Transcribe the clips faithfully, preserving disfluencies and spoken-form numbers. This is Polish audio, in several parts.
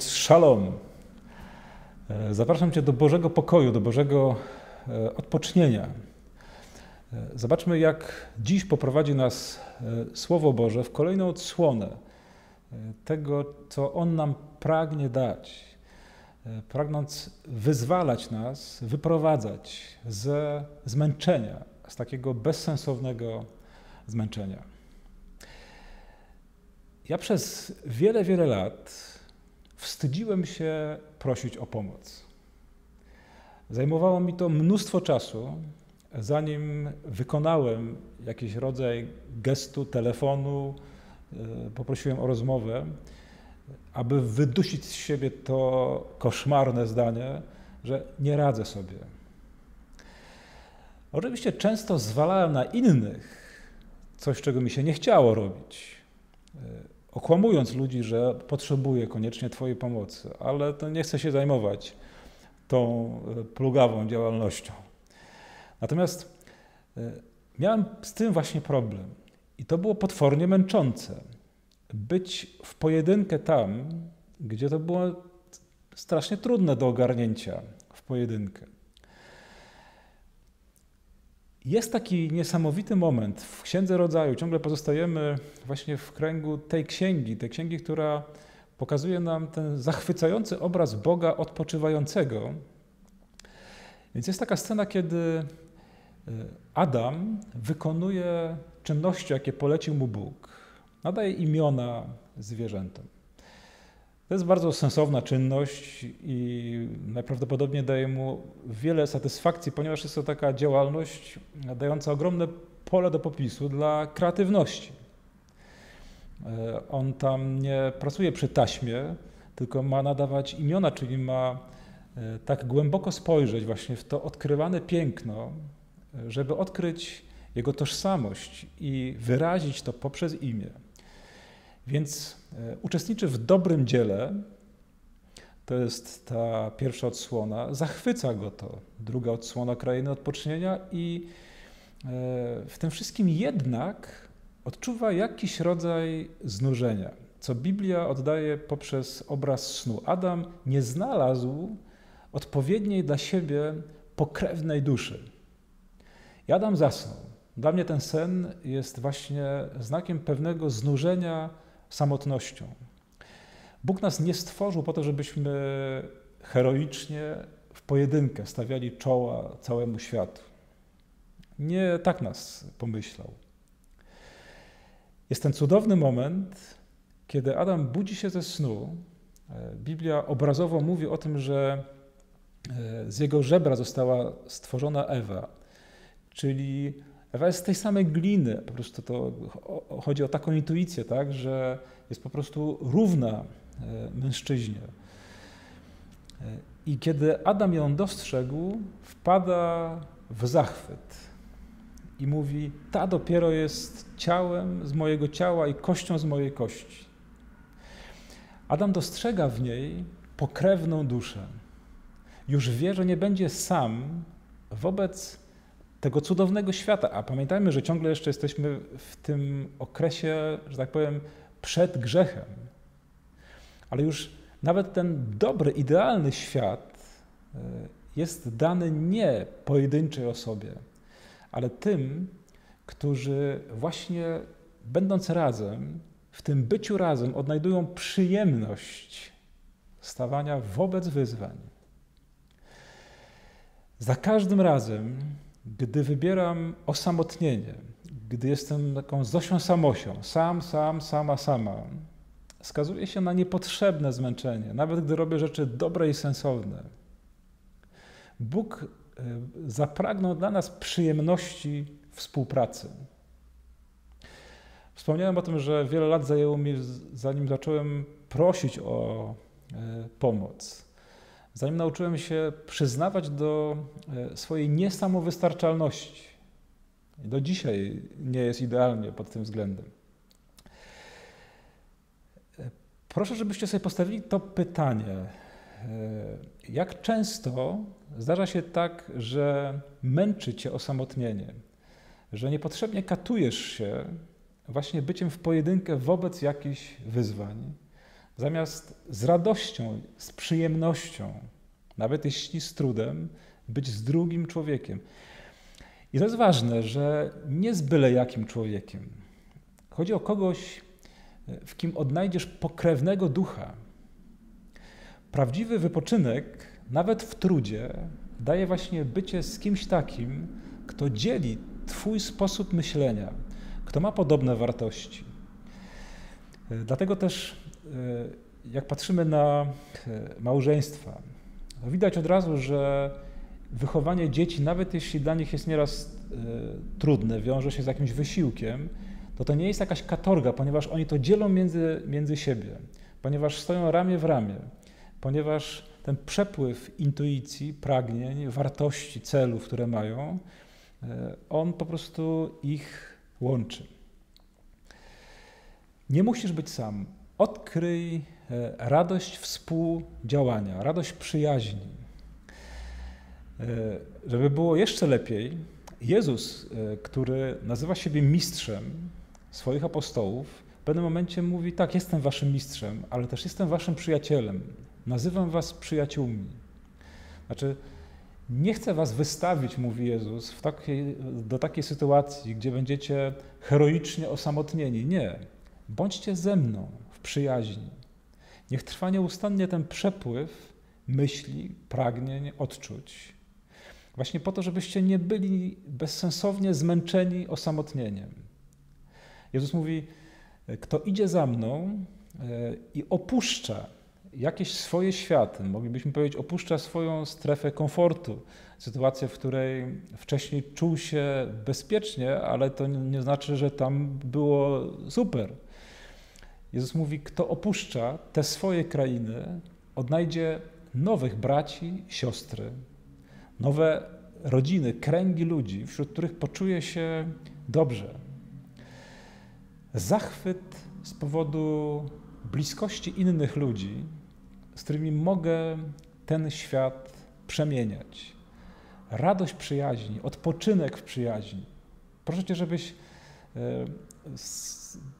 powiedz szalom. Zapraszam Cię do Bożego pokoju, do Bożego odpocznienia. Zobaczmy, jak dziś poprowadzi nas Słowo Boże w kolejną odsłonę tego, co On nam pragnie dać, pragnąc wyzwalać nas, wyprowadzać ze zmęczenia, z takiego bezsensownego zmęczenia. Ja przez wiele, wiele lat wstydziłem się prosić o pomoc. Zajmowało mi to mnóstwo czasu, zanim wykonałem jakiś rodzaj gestu, telefonu, poprosiłem o rozmowę, aby wydusić z siebie to koszmarne zdanie, że nie radzę sobie. Oczywiście często zwalałem na innych coś, czego mi się nie chciało robić, okłamując ludzi, że potrzebuję koniecznie Twojej pomocy, ale to nie chcę się zajmować tą plugawą działalnością. Natomiast miałem z tym właśnie problem i to było potwornie męczące. Być w pojedynkę tam, gdzie to było strasznie trudne do ogarnięcia w pojedynkę. Jest taki niesamowity moment w Księdze Rodzaju, ciągle pozostajemy właśnie w kręgu tej księgi, tej księgi, która pokazuje nam ten zachwycający obraz Boga odpoczywającego. Więc jest taka scena, kiedy Adam wykonuje czynności, jakie polecił mu Bóg. Nadaje imiona zwierzętom. To jest bardzo sensowna czynność i najprawdopodobniej daje mu wiele satysfakcji, ponieważ jest to taka działalność dająca ogromne pole do popisu dla kreatywności. On tam nie pracuje przy taśmie, tylko ma nadawać imiona, czyli ma tak głęboko spojrzeć właśnie w to odkrywane piękno, żeby odkryć jego tożsamość i wyrazić to poprzez imię. Więc uczestniczy w dobrym dziele, to jest ta pierwsza odsłona, zachwyca go to, druga odsłona krainy odpocznienia i w tym wszystkim jednak odczuwa jakiś rodzaj znużenia, co Biblia oddaje poprzez obraz snu. Adam nie znalazł odpowiedniej dla siebie pokrewnej duszy. I Adam zasnął. Dla mnie ten sen jest właśnie znakiem pewnego znużenia samotnością. Bóg nas nie stworzył po to, żebyśmy heroicznie w pojedynkę stawiali czoła całemu światu. Nie tak nas pomyślał. Jest ten cudowny moment, kiedy Adam budzi się ze snu. Biblia obrazowo mówi o tym, że z jego żebra została stworzona Ewa, czyli Ewa jest z tej samej gliny, po prostu to chodzi o taką intuicję, tak, że jest po prostu równa mężczyźnie. I kiedy Adam ją dostrzegł, wpada w zachwyt i mówi: ta dopiero jest ciałem z mojego ciała i kością z mojej kości. Adam dostrzega w niej pokrewną duszę. Już wie, że nie będzie sam wobec tego cudownego świata, a pamiętajmy, że ciągle jeszcze jesteśmy w tym okresie, że tak powiem, przed grzechem. Ale już nawet ten dobry, idealny świat jest dany nie pojedynczej osobie, ale tym, którzy właśnie będąc razem, w tym byciu razem odnajdują przyjemność stawania wobec wyzwań. Za każdym razem, gdy wybieram osamotnienie, gdy jestem taką Zosią Samosią, sam, sam, sama, sama, skazuje się na niepotrzebne zmęczenie, nawet gdy robię rzeczy dobre i sensowne. Bóg zapragnął dla nas przyjemności współpracy. Wspomniałem o tym, że wiele lat zajęło mi, zanim zacząłem prosić o pomoc. Zanim nauczyłem się przyznawać do swojej niesamowystarczalności. Do dzisiaj nie jest idealnie pod tym względem. Proszę, żebyście sobie postawili to pytanie. Jak często zdarza się tak, że męczy cię osamotnienie, że niepotrzebnie katujesz się właśnie byciem w pojedynkę wobec jakichś wyzwań, Zamiast z radością, z przyjemnością, nawet jeśli z trudem, być z drugim człowiekiem. I to jest ważne, że nie z byle jakim człowiekiem. Chodzi o kogoś, w kim odnajdziesz pokrewnego ducha. Prawdziwy wypoczynek, nawet w trudzie, daje właśnie bycie z kimś takim, kto dzieli twój sposób myślenia, kto ma podobne wartości. Dlatego też, jak patrzymy na małżeństwa, to widać od razu, że wychowanie dzieci, nawet jeśli dla nich jest nieraz trudne, wiąże się z jakimś wysiłkiem, to to nie jest jakaś katorga, ponieważ oni to dzielą między, między siebie, ponieważ stoją ramię w ramię, ponieważ ten przepływ intuicji, pragnień, wartości, celów, które mają, on po prostu ich łączy. Nie musisz być sam. Odkryj radość współdziałania, radość przyjaźni. Żeby było jeszcze lepiej, Jezus, który nazywa siebie mistrzem swoich apostołów, w pewnym momencie mówi: tak, jestem waszym mistrzem, ale też jestem waszym przyjacielem. Nazywam was przyjaciółmi. Znaczy, nie chcę was wystawić, mówi Jezus, w takiej, do takiej sytuacji, gdzie będziecie heroicznie osamotnieni. Nie. Bądźcie ze mną w przyjaźni. Niech trwa nieustannie ten przepływ myśli, pragnień, odczuć. Właśnie po to, żebyście nie byli bezsensownie zmęczeni osamotnieniem. Jezus mówi: kto idzie za mną i opuszcza jakieś swoje światy, moglibyśmy powiedzieć, opuszcza swoją strefę komfortu, sytuację, w której wcześniej czuł się bezpiecznie, ale to nie znaczy, że tam było super. Jezus mówi: kto opuszcza te swoje krainy, odnajdzie nowych braci, siostry, nowe rodziny, kręgi ludzi, wśród których poczuje się dobrze. Zachwyt z powodu bliskości innych ludzi, z którymi mogę ten świat przemieniać. Radość przyjaźni, odpoczynek w przyjaźni. Proszę Cię, żebyś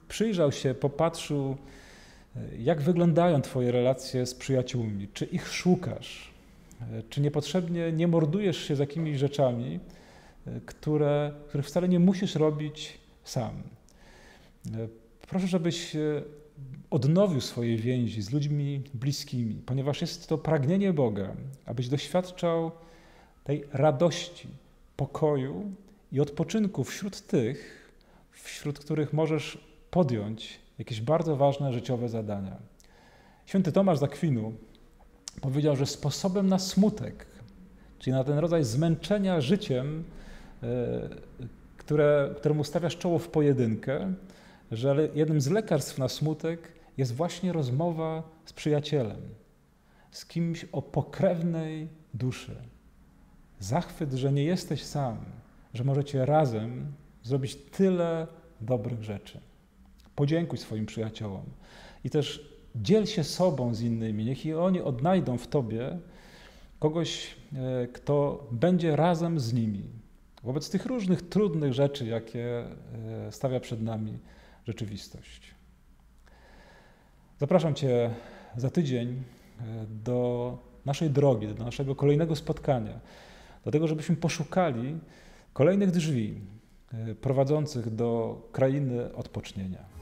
przyjrzał się, popatrzył, jak wyglądają Twoje relacje z przyjaciółmi, czy ich szukasz, czy niepotrzebnie nie mordujesz się z jakimiś rzeczami, które, których wcale nie musisz robić sam. Proszę, żebyś odnowił swoje więzi z ludźmi bliskimi, ponieważ jest to pragnienie Boga, abyś doświadczał tej radości, pokoju i odpoczynku wśród tych, wśród których możesz podjąć jakieś bardzo ważne życiowe zadania. Święty Tomasz z Akwinu powiedział, że sposobem na smutek, czyli na ten rodzaj zmęczenia życiem, które, któremu stawiasz czoło w pojedynkę, że jednym z lekarstw na smutek jest właśnie rozmowa z przyjacielem, z kimś o pokrewnej duszy. Zachwyt, że nie jesteś sam, że możecie razem zrobić tyle dobrych rzeczy. Podziękuj swoim przyjaciołom i też dziel się sobą z innymi. Niech i oni odnajdą w tobie kogoś, kto będzie razem z nimi. Wobec tych różnych trudnych rzeczy, jakie stawia przed nami rzeczywistość. Zapraszam Cię za tydzień do naszej drogi, do naszego kolejnego spotkania, do tego, żebyśmy poszukali kolejnych drzwi prowadzących do krainy odpocznienia.